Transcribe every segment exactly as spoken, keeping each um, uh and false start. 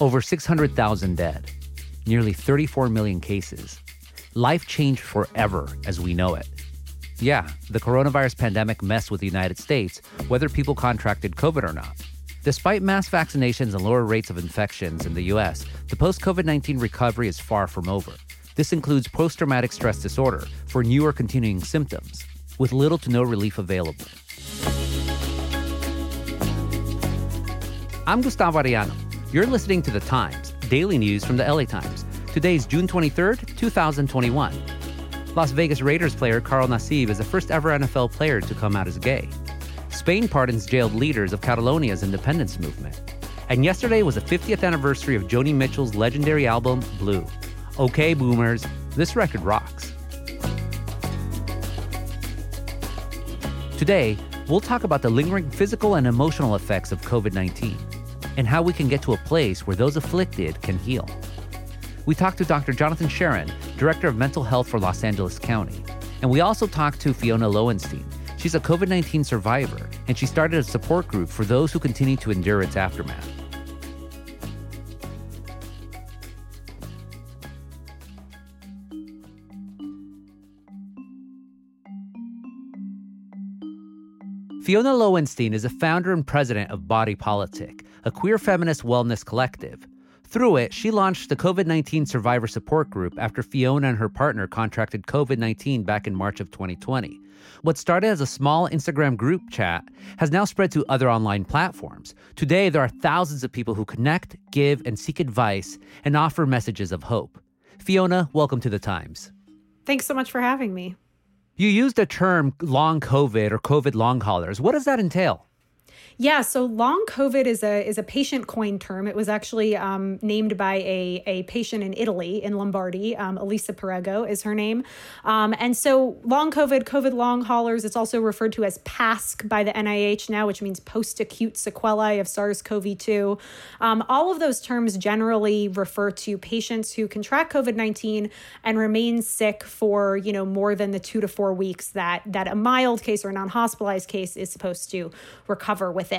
Over six hundred thousand dead, nearly thirty-four million cases. Life changed forever as we know it. Yeah, the coronavirus pandemic messed with the United States, whether people contracted COVID or not. Despite mass vaccinations and lower rates of infections in the U S, the post-COVID nineteen recovery is far from over. This includes post-traumatic stress disorder for new or continuing symptoms, with little to no relief available. I'm Gustavo Arellano. You're listening to The Times, daily news from the L A Times. Today's June twenty-third, two thousand twenty-one. Las Vegas Raiders player Carl Nassib is the first ever N F L player to come out as gay. Spain pardons jailed leaders of Catalonia's independence movement. And yesterday was the fiftieth anniversary of Joni Mitchell's legendary album, Blue. Okay, boomers, this record rocks. Today, we'll talk about the lingering physical and emotional effects of COVID nineteen and how we can get to a place where those afflicted can heal. We talked to Doctor Jonathan Sherin, Director of Mental Health for Los Angeles County. And we also talked to Fiona Lowenstein. She's a COVID nineteen survivor, and she started a support group for those who continue to endure its aftermath. Fiona Lowenstein is a founder and president of Body Politic, a queer feminist wellness collective. Through it, she launched the COVID nineteen Survivor Support Group after Fiona and her partner contracted COVID nineteen back in March of twenty twenty. What started as a small Instagram group chat has now spread to other online platforms. Today, there are thousands of people who connect, give, and seek advice and offer messages of hope. Fiona, welcome to The Times. Thanks so much for having me. You used the term long COVID or COVID long haulers. What does that entail? Yeah, so long COVID is a is a patient coined term. It was actually um, named by a, a patient in Italy, in Lombardy. Um, Elisa Perego is her name. Um, and so long COVID, COVID long haulers, it's also referred to as P A S C by the N I H now, which means post-acute sequelae of SARS-CoV two. Um, all of those terms generally refer to patients who contract COVID nineteen and remain sick for, you know, more than the two to four weeks that, that a mild case or a non-hospitalized case is supposed to recover with.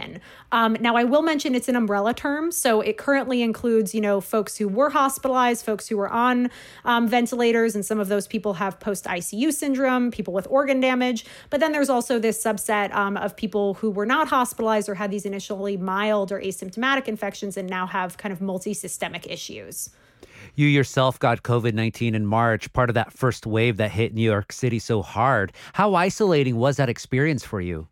Um, now, I will mention it's an umbrella term, so it currently includes, you know, folks who were hospitalized, folks who were on um, ventilators, and some of those people have post-I C U syndrome, people with organ damage. But then there's also this subset um, of people who were not hospitalized or had these initially mild or asymptomatic infections and now have kind of multi-systemic issues. You yourself got COVID nineteen in March, part of that first wave that hit New York City so hard. How isolating was that experience for you?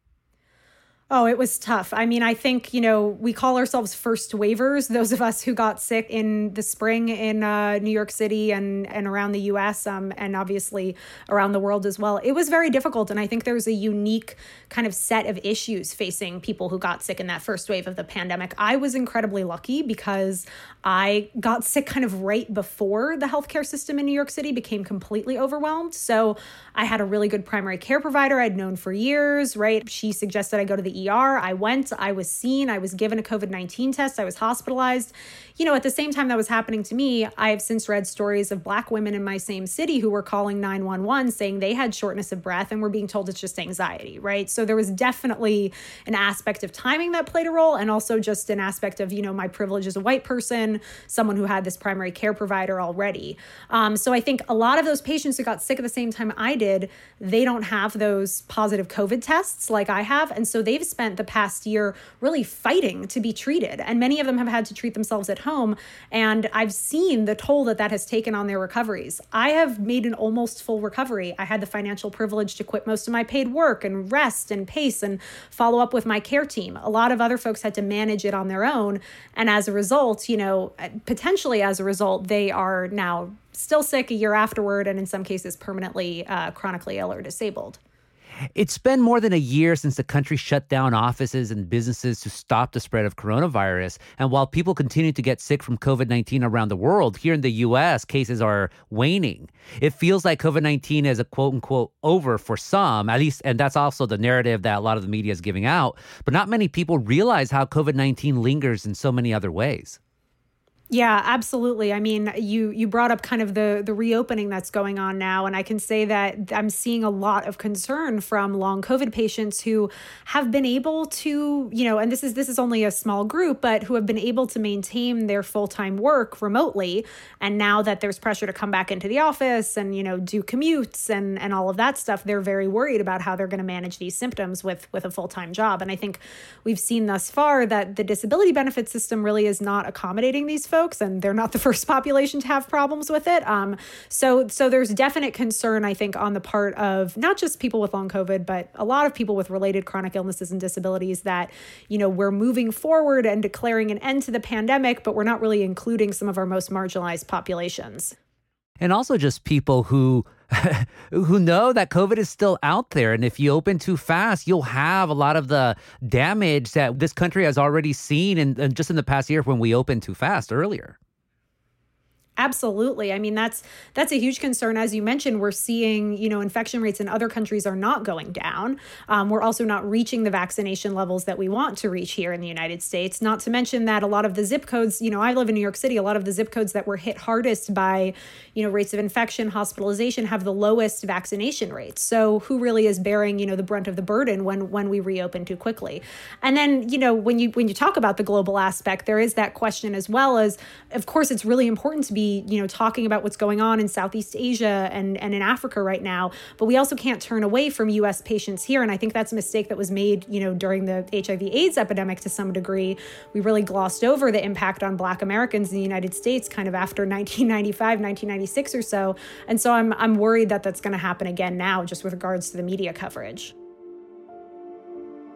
Oh, it was tough. I mean, I think, you know, we call ourselves first waivers, those of us who got sick in the spring in uh, New York City and, and around the U S um, and obviously around the world as well. It was very difficult. And I think there's a unique kind of set of issues facing people who got sick in that first wave of the pandemic. I was incredibly lucky because I got sick kind of right before the healthcare system in New York City became completely overwhelmed. So I had a really good primary care provider I'd known for years, right? She suggested I go to the E R. I went, I was seen, I was given a COVID nineteen test, I was hospitalized. You know, at the same time that was happening to me, I have since read stories of Black women in my same city who were calling nine one one saying they had shortness of breath and were being told it's just anxiety, right? So there was definitely an aspect of timing that played a role and also just an aspect of, you know, my privilege as a white person, someone who had this primary care provider already. Um, so I think a lot of those patients who got sick at the same time I did, they don't have those positive COVID tests like I have. And so they've spent the past year really fighting to be treated. And many of them have had to treat themselves at home. And I've seen the toll that that has taken on their recoveries. I have made an almost full recovery. I had the financial privilege to quit most of my paid work and rest and pace and follow up with my care team. A lot of other folks had to manage it on their own. And as a result, you know, potentially as a result, they are now still sick a year afterward and in some cases permanently uh, chronically ill or disabled. It's been more than a year since the country shut down offices and businesses to stop the spread of coronavirus. And while people continue to get sick from COVID nineteen around the world, here in the U S, cases are waning. It feels like COVID nineteen is a quote unquote over for some, at least. And that's also the narrative that a lot of the media is giving out. But not many people realize how COVID nineteen lingers in so many other ways. Yeah, absolutely. I mean, you you brought up kind of the the reopening that's going on now, and I can say that I'm seeing a lot of concern from long COVID patients who have been able to, you know, and this is this is only a small group, but who have been able to maintain their full-time work remotely. And now that there's pressure to come back into the office and, you know, do commutes and and all of that stuff, they're very worried about how they're going to manage these symptoms with with a full-time job. And I think we've seen thus far that the disability benefit system really is not accommodating these folks. Folks, and they're not the first population to have problems with it. Um, so, so there's definite concern, I think, on the part of not just people with long COVID, but a lot of people with related chronic illnesses and disabilities that, you know, we're moving forward and declaring an end to the pandemic, but we're not really including some of our most marginalized populations. And also just people who who know that COVID is still out there. And if you open too fast, you'll have a lot of the damage that this country has already seen in, in just in the past year when we opened too fast earlier. Absolutely. I mean, that's that's a huge concern. As you mentioned, we're seeing, you know, infection rates in other countries are not going down. Um, we're also not reaching the vaccination levels that we want to reach here in the United States, not to mention that a lot of the zip codes, you know, I live in New York City, a lot of the zip codes that were hit hardest by, you know, rates of infection, hospitalization have the lowest vaccination rates. So who really is bearing, you know, the brunt of the burden when when we reopen too quickly? And then, you know, when you when you talk about the global aspect, there is that question as well as, of course, it's really important to be, you know, talking about what's going on in Southeast Asia and, and in Africa right now, but we also can't turn away from U S patients here. And I think that's a mistake that was made, you know, during the H I V AIDS epidemic to some degree. We really glossed over the impact on Black Americans in the United States kind of after nineteen ninety-five, nineteen ninety-six or so. And so I'm, I'm worried that that's going to happen again now, just with regards to the media coverage.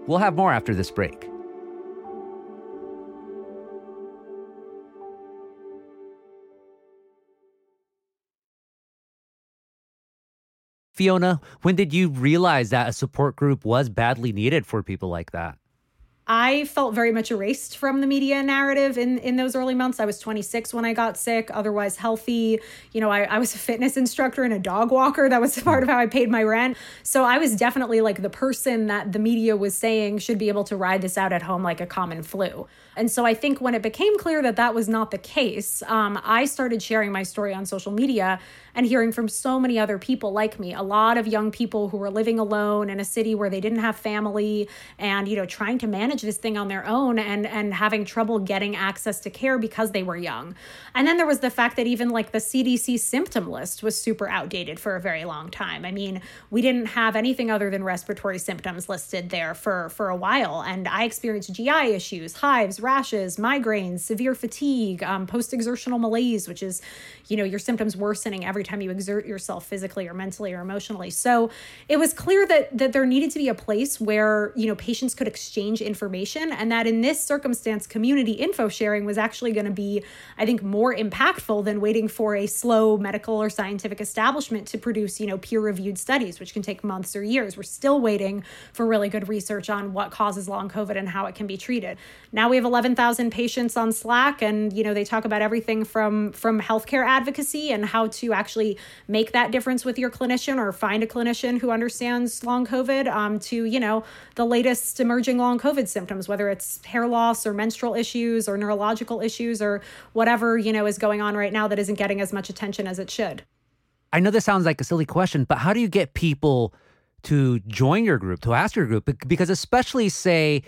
We'll have more after this break. Fiona, when did you realize that a support group was badly needed for people like that? I felt very much erased from the media narrative in, in those early months. I was twenty-six when I got sick, otherwise healthy. You know, I, I was a fitness instructor and a dog walker. That was part of how I paid my rent. So I was definitely like the person that the media was saying should be able to ride this out at home like a common flu. And so I think when it became clear that that was not the case, um, I started sharing my story on social media and hearing from so many other people like me, a lot of young people who were living alone in a city where they didn't have family and, you know, trying to manage this thing on their own and and having trouble getting access to care because they were young. And then there was the fact that even like the C D C symptom list was super outdated for a very long time. I mean, we didn't have anything other than respiratory symptoms listed there for, for a while. And I experienced G I issues, hives, rashes, migraines, severe fatigue, um, post-exertional malaise, which is, you know, your symptoms worsening every time you exert yourself physically or mentally or emotionally. So it was clear that that there needed to be a place where, you know, patients could exchange information Information, and that in this circumstance, community info sharing was actually going to be, I think, more impactful than waiting for a slow medical or scientific establishment to produce, you know, peer-reviewed studies, which can take months or years. We're still waiting for really good research on what causes long COVID and how it can be treated. Now we have eleven thousand patients on Slack, and, you know, they talk about everything from, from healthcare advocacy and how to actually make that difference with your clinician or find a clinician who understands long COVID um, to, you know, the latest emerging long COVID symptoms, whether it's hair loss or menstrual issues or neurological issues or whatever, you know, is going on right now that isn't getting as much attention as it should. I know this sounds like a silly question, but how do you get people to join your group, to ask your group? Because especially, say,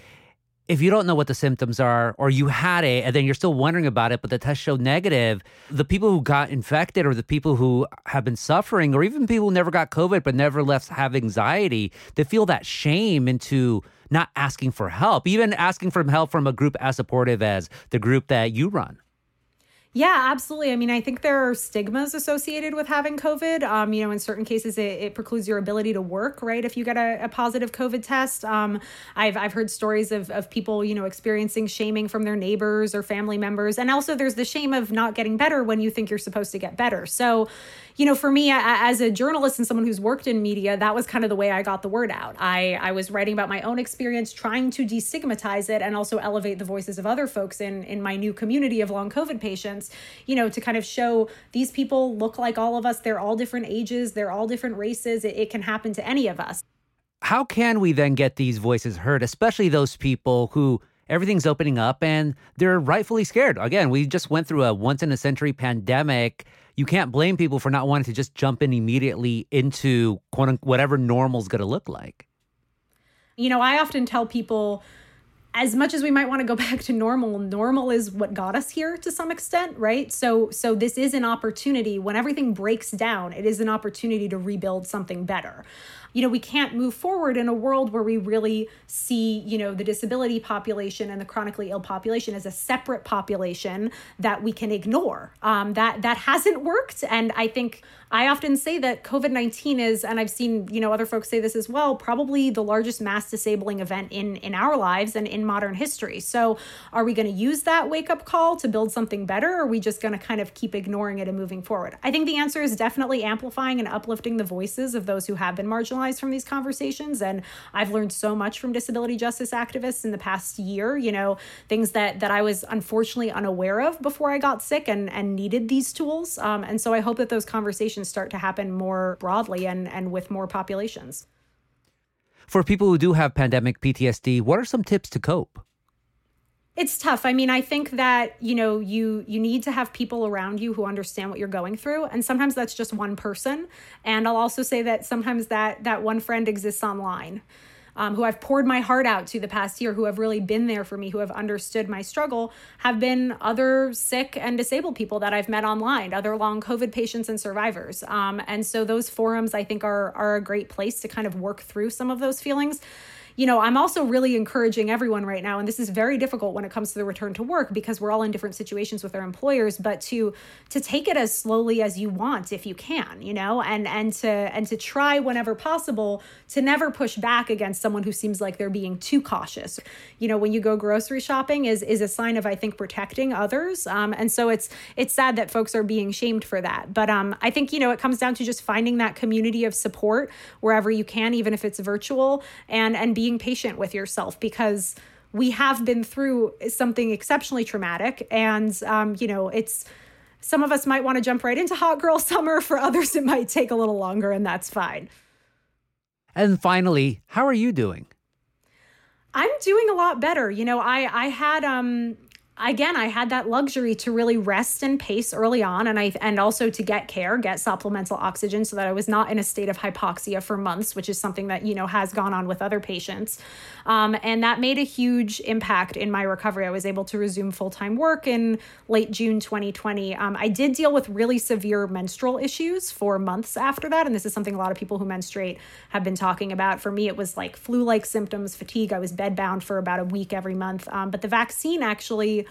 if you don't know what the symptoms are or you had it and then you're still wondering about it, but the test showed negative, the people who got infected or the people who have been suffering or even people who never got COVID but nevertheless have anxiety, they feel that shame into not asking for help, even asking for help from a group as supportive as the group that you run. Yeah, absolutely. I mean, I think there are stigmas associated with having COVID. Um, you know, in certain cases, it, it precludes your ability to work, right? If you get a, a positive COVID test. Um, I've I've heard stories of, of people, you know, experiencing shaming from their neighbors or family members. And also there's the shame of not getting better when you think you're supposed to get better. So, you know, for me, I, as a journalist and someone who's worked in media, that was kind of the way I got the word out. I, I was writing about my own experience, trying to destigmatize it and also elevate the voices of other folks in, in my new community of long COVID patients. You know, to kind of show these people look like all of us. They're all different ages. They're all different races. It, it can happen to any of us. How can we then get these voices heard, especially those people who everything's opening up and they're rightfully scared. Again, we just went through a once-in-a-century pandemic. You can't blame people for not wanting to just jump in immediately into quote, whatever normal's going to look like. You know, I often tell people, as much as we might want to go back to normal, normal is what got us here to some extent, right? So so this is an opportunity. When everything breaks down, it is an opportunity to rebuild something better. You know, we can't move forward in a world where we really see, you know, the disability population and the chronically ill population as a separate population that we can ignore. Um, that, that hasn't worked. And I think I often say that COVID nineteen is, and I've seen, you know, other folks say this as well, probably the largest mass disabling event in, in our lives and in modern history. So are we going to use that wake-up call to build something better? Or are we just going to kind of keep ignoring it and moving forward? I think the answer is definitely amplifying and uplifting the voices of those who have been marginalized from these conversations. And I've learned so much from disability justice activists in the past year, you know, things that that I was unfortunately unaware of before I got sick and, and needed these tools. Um, and so I hope that those conversations start to happen more broadly and, and with more populations. For people who do have pandemic P T S D, what are some tips to cope? It's tough. I mean, I think that, you know, you you need to have people around you who understand what you're going through. And sometimes that's just one person. And I'll also say that sometimes that that one friend exists online, um, who I've poured my heart out to the past year, who have really been there for me, who have understood my struggle, have been other sick and disabled people that I've met online, other long COVID patients and survivors. Um, and so those forums, I think, are are a great place to kind of work through some of those feelings. You know, I'm also really encouraging everyone right now, and this is very difficult when it comes to the return to work because we're all in different situations with our employers, but to to take it as slowly as you want if you can, you know, and and to and to try whenever possible to never push back against someone who seems like they're being too cautious. You know, when you go grocery shopping is is a sign of, I think, protecting others. Um, and so it's it's sad that folks are being shamed for that. But um, I think, you know, it comes down to just finding that community of support wherever you can, even if it's virtual, and and being being patient with yourself because we have been through something exceptionally traumatic. And, um, you know, it's some of us might want to jump right into hot girl summer. For others, it might take a little longer, and that's fine. And finally, how are you doing? I'm doing a lot better. You know, I, I had... um. Again, I had that luxury to really rest and pace early on, and I and also to get care, get supplemental oxygen so that I was not in a state of hypoxia for months, which is something that, you know, has gone on with other patients. Um, and that made a huge impact in my recovery. I was able to resume full-time work in late June twenty twenty. Um, I did deal with really severe menstrual issues for months after that, and this is something a lot of people who menstruate have been talking about. For me, it was like flu-like symptoms, fatigue. I was bedbound for about a week every month. Um, but the vaccine actually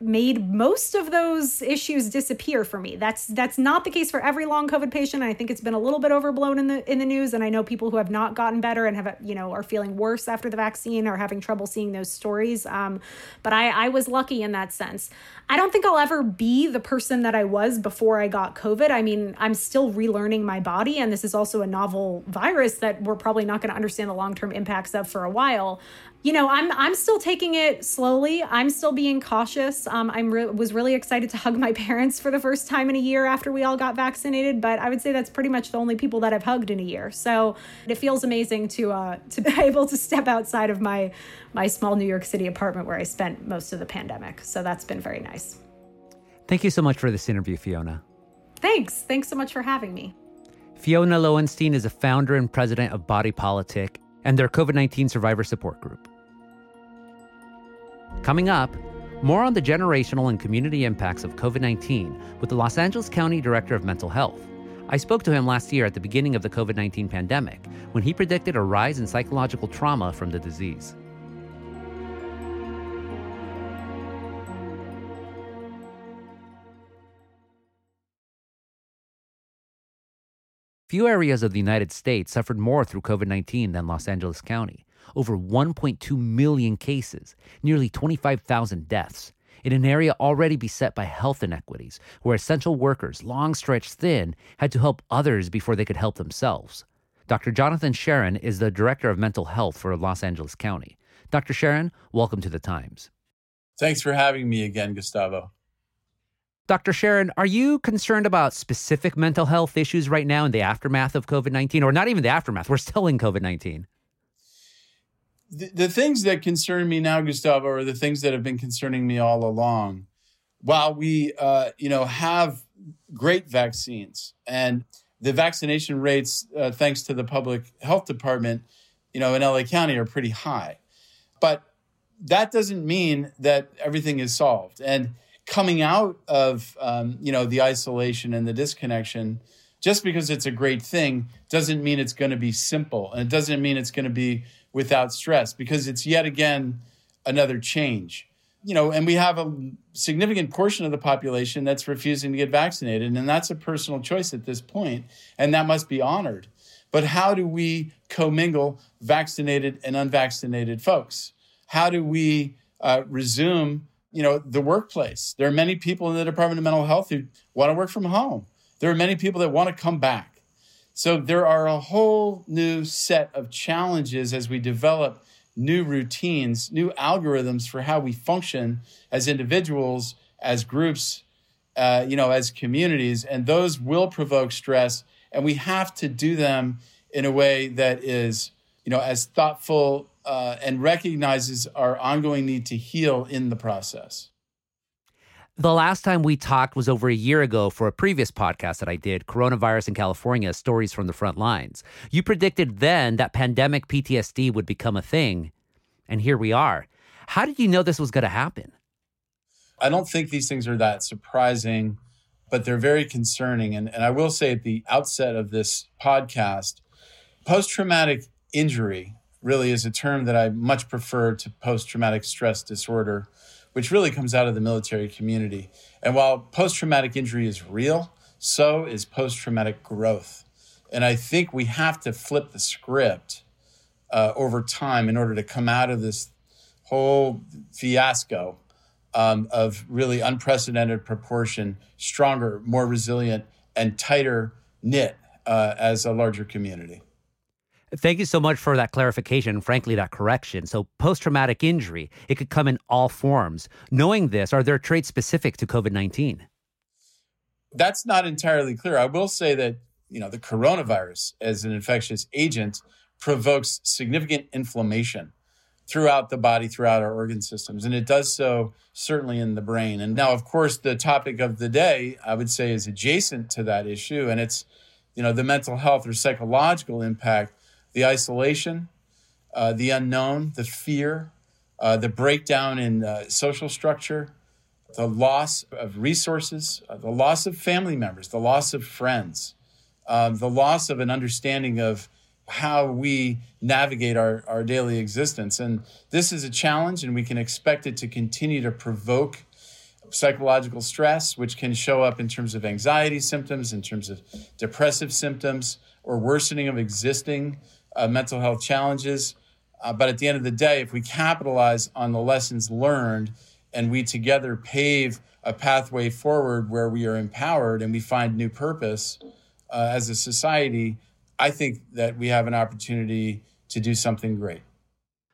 made most of those issues disappear for me. That's that's not the case for every long COVID patient. And I think it's been a little bit overblown in the in the news. And I know people who have not gotten better and have, you know, are feeling worse after the vaccine or having trouble seeing those stories. Um, but I, I was lucky in that sense. I don't think I'll ever be the person that I was before I got COVID. I mean, I'm still relearning my body. And this is also a novel virus that we're probably not going to understand the long-term impacts of for a while. You know, I'm I'm still taking it slowly. I'm still being cautious. Um, I re- was really excited to hug my parents for the first time in a year after we all got vaccinated. But I would say that's pretty much the only people that I've hugged in a year. So it feels amazing to uh, to be able to step outside of my my small New York City apartment where I spent most of the pandemic. So that's been very nice. Thank you so much for this interview, Fiona. Thanks. Thanks so much for having me. Fiona Lowenstein is a founder and president of Body Politic and their COVID nineteen Survivor Support Group. Coming up, more on the generational and community impacts of COVID nineteen with the Los Angeles County Director of Mental Health. I spoke to him last year at the beginning of the COVID nineteen pandemic when he predicted a rise in psychological trauma from the disease. Few areas of the United States suffered more through COVID nineteen than Los Angeles County. Over one point two million cases, nearly twenty-five thousand deaths, in an area already beset by health inequities, where essential workers, long stretched thin, had to help others before they could help themselves. Doctor Jonathan Sherin is the Director of Mental Health for Los Angeles County. Doctor Sherin, welcome to The Times. Thanks for having me again, Gustavo. Doctor Sherin, are you concerned about specific mental health issues right now in the aftermath of COVID nineteen, or not even the aftermath? We're still in COVID nineteen. the, the things that concern me now, Gustavo, are the things that have been concerning me all along. While we, uh, you know, have great vaccines and the vaccination rates, uh, thanks to the public health department, you know, in L A County are pretty high. But that doesn't mean that everything is solved. And coming out of, um, you know, the isolation and the disconnection, just because it's a great thing doesn't mean it's going to be simple. And it doesn't mean it's going to be without stress, because it's yet again another change. You know, and we have a significant portion of the population that's refusing to get vaccinated. And that's a personal choice at this point, and that must be honored. But how do we commingle vaccinated and unvaccinated folks? How do we uh, resume, you know, the workplace? There are many people in the Department of Mental Health who want to work from home. There are many people that want to come back. So there are a whole new set of challenges as we develop new routines, new algorithms for how we function as individuals, as groups, uh, you know, as communities. And those will provoke stress. And we have to do them in a way that is, you know, as thoughtful uh, and recognizes our ongoing need to heal in the process. The last time we talked was over a year ago for a previous podcast that I did, Coronavirus in California, Stories from the Front Lines. You predicted then that pandemic P T S D would become a thing, and here we are. How did you know this was going to happen? I don't think these things are that surprising, but they're very concerning. And, and I will say at the outset of this podcast, post-traumatic injury really is a term that I much prefer to post-traumatic stress disorder, which really comes out of the military community. And while post-traumatic injury is real, so is post-traumatic growth. And I think we have to flip the script uh, over time in order to come out of this whole fiasco um, of really unprecedented proportion, stronger, more resilient, and tighter knit uh, as a larger community. Thank you so much for that clarification, frankly, that correction. So post-traumatic injury, it could come in all forms. Knowing this, are there traits specific to COVID nineteen? That's not entirely clear. I will say that, you know, the coronavirus as an infectious agent provokes significant inflammation throughout the body, throughout our organ systems. And it does so certainly in the brain. And now, of course, the topic of the day, I would say, is adjacent to that issue. And it's, you know, the mental health or psychological impact, the isolation, uh, the unknown, the fear, uh, the breakdown in uh, social structure, the loss of resources, uh, the loss of family members, the loss of friends, uh, the loss of an understanding of how we navigate our, our daily existence. And this is a challenge, and we can expect it to continue to provoke psychological stress, which can show up in terms of anxiety symptoms, in terms of depressive symptoms, or worsening of existing Uh, mental health challenges. Uh, but at the end of the day, if we capitalize on the lessons learned and we together pave a pathway forward where we are empowered and we find new purpose uh, as a society, I think that we have an opportunity to do something great.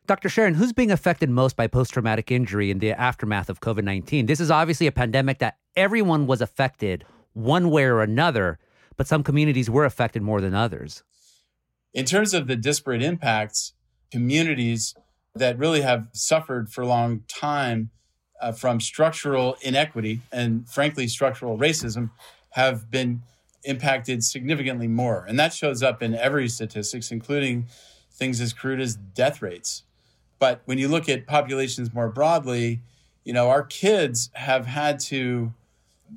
Doctor Sherin, who's being affected most by post-traumatic injury in the aftermath of COVID nineteen? This is obviously a pandemic that everyone was affected one way or another, but some communities were affected more than others. In terms of the disparate impacts, communities that really have suffered for a long time uh, from structural inequity and, frankly, structural racism have been impacted significantly more. And that shows up in every statistics, including things as crude as death rates. But when you look at populations more broadly, you know, our kids have had to,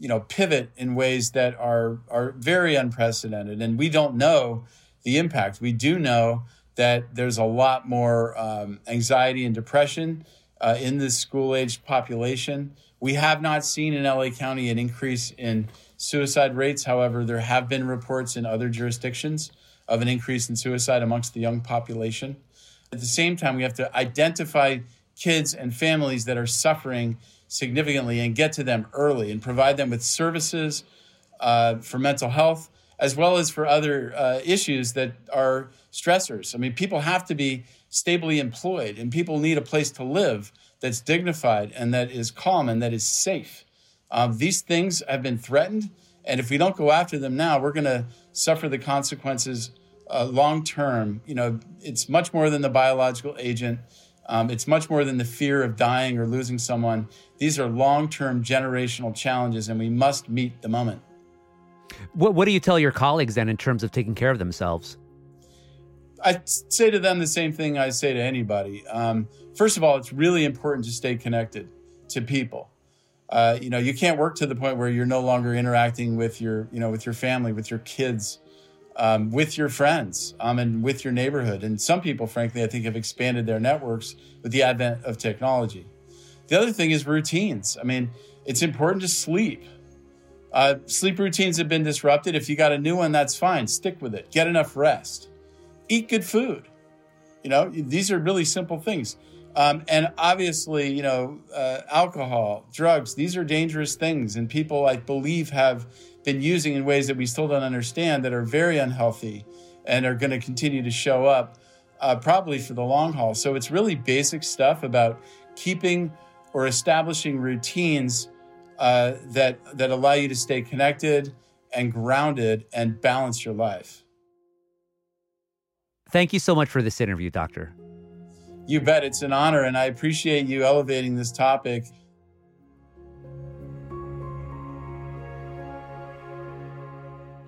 you know, pivot in ways that are, are very unprecedented. And we don't know the impact. We do know that there's a lot more um, anxiety and depression uh, in this school-aged population. We have not seen in L A County an increase in suicide rates. However, there have been reports in other jurisdictions of an increase in suicide amongst the young population. At the same time, we have to identify kids and families that are suffering significantly and get to them early and provide them with services uh, for mental health, as well as for other uh, issues that are stressors. I mean, people have to be stably employed, and people need a place to live that's dignified and that is calm and that is safe. Um, these things have been threatened, and if we don't go after them now, we're going to suffer the consequences uh, long term, you know, it's much more than the biological agent. Um, it's much more than the fear of dying or losing someone. These are long-term generational challenges, and we must meet the moment. What, what do you tell your colleagues then in terms of taking care of themselves? I say to them the same thing I say to anybody. Um, first of all, it's really important to stay connected to people. Uh, you know, you can't work to the point where you're no longer interacting with your, you know, with your family, with your kids, Um, with your friends um, and with your neighborhood. And some people, frankly, I think have expanded their networks with the advent of technology. The other thing is routines. I mean, it's important to sleep. Uh, sleep routines have been disrupted. If you got a new one, that's fine. Stick with it. Get enough rest. Eat good food. You know, these are really simple things. Um, and obviously, you know, uh, alcohol, drugs, these are dangerous things. And people, I believe, have been using in ways that we still don't understand that are very unhealthy and are going to continue to show up uh, probably for the long haul. So it's really basic stuff about keeping or establishing routines uh, that that allow you to stay connected and grounded and balance your life. Thank you so much for this interview, Doctor. You bet. It's an honor, and I appreciate you elevating this topic.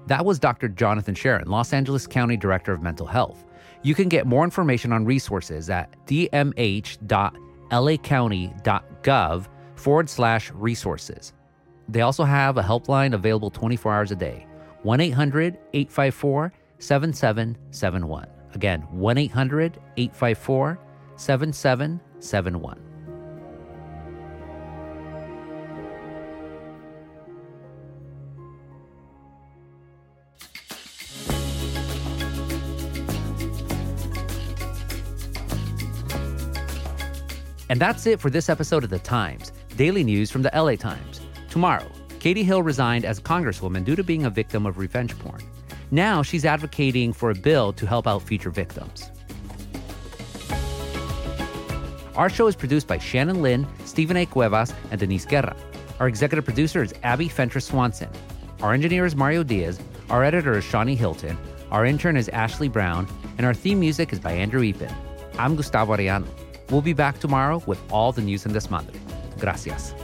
That was Doctor Jonathan Sherin, Los Angeles County Director of Mental Health. You can get more information on resources at dmh.lacounty.gov forward slash resources. They also have a helpline available twenty-four hours a day, one eight hundred eight five four seven seven seven one. Again, one eight hundred eight five four seven seven seven one. And that's it for this episode of The Times, daily news from the L A Times. Tomorrow, Katie Hill resigned as congresswoman due to being a victim of revenge porn. Now she's advocating for a bill to help out future victims. Our show is produced by Shannon Lynn, Stephen A. Cuevas, and Denise Guerra. Our executive producer is Abby Fentress-Swanson. Our engineer is Mario Diaz. Our editor is Shawnee Hilton. Our intern is Ashley Brown. And our theme music is by Andrew Epen. I'm Gustavo Arellano. We'll be back tomorrow with all the news in this month. Gracias.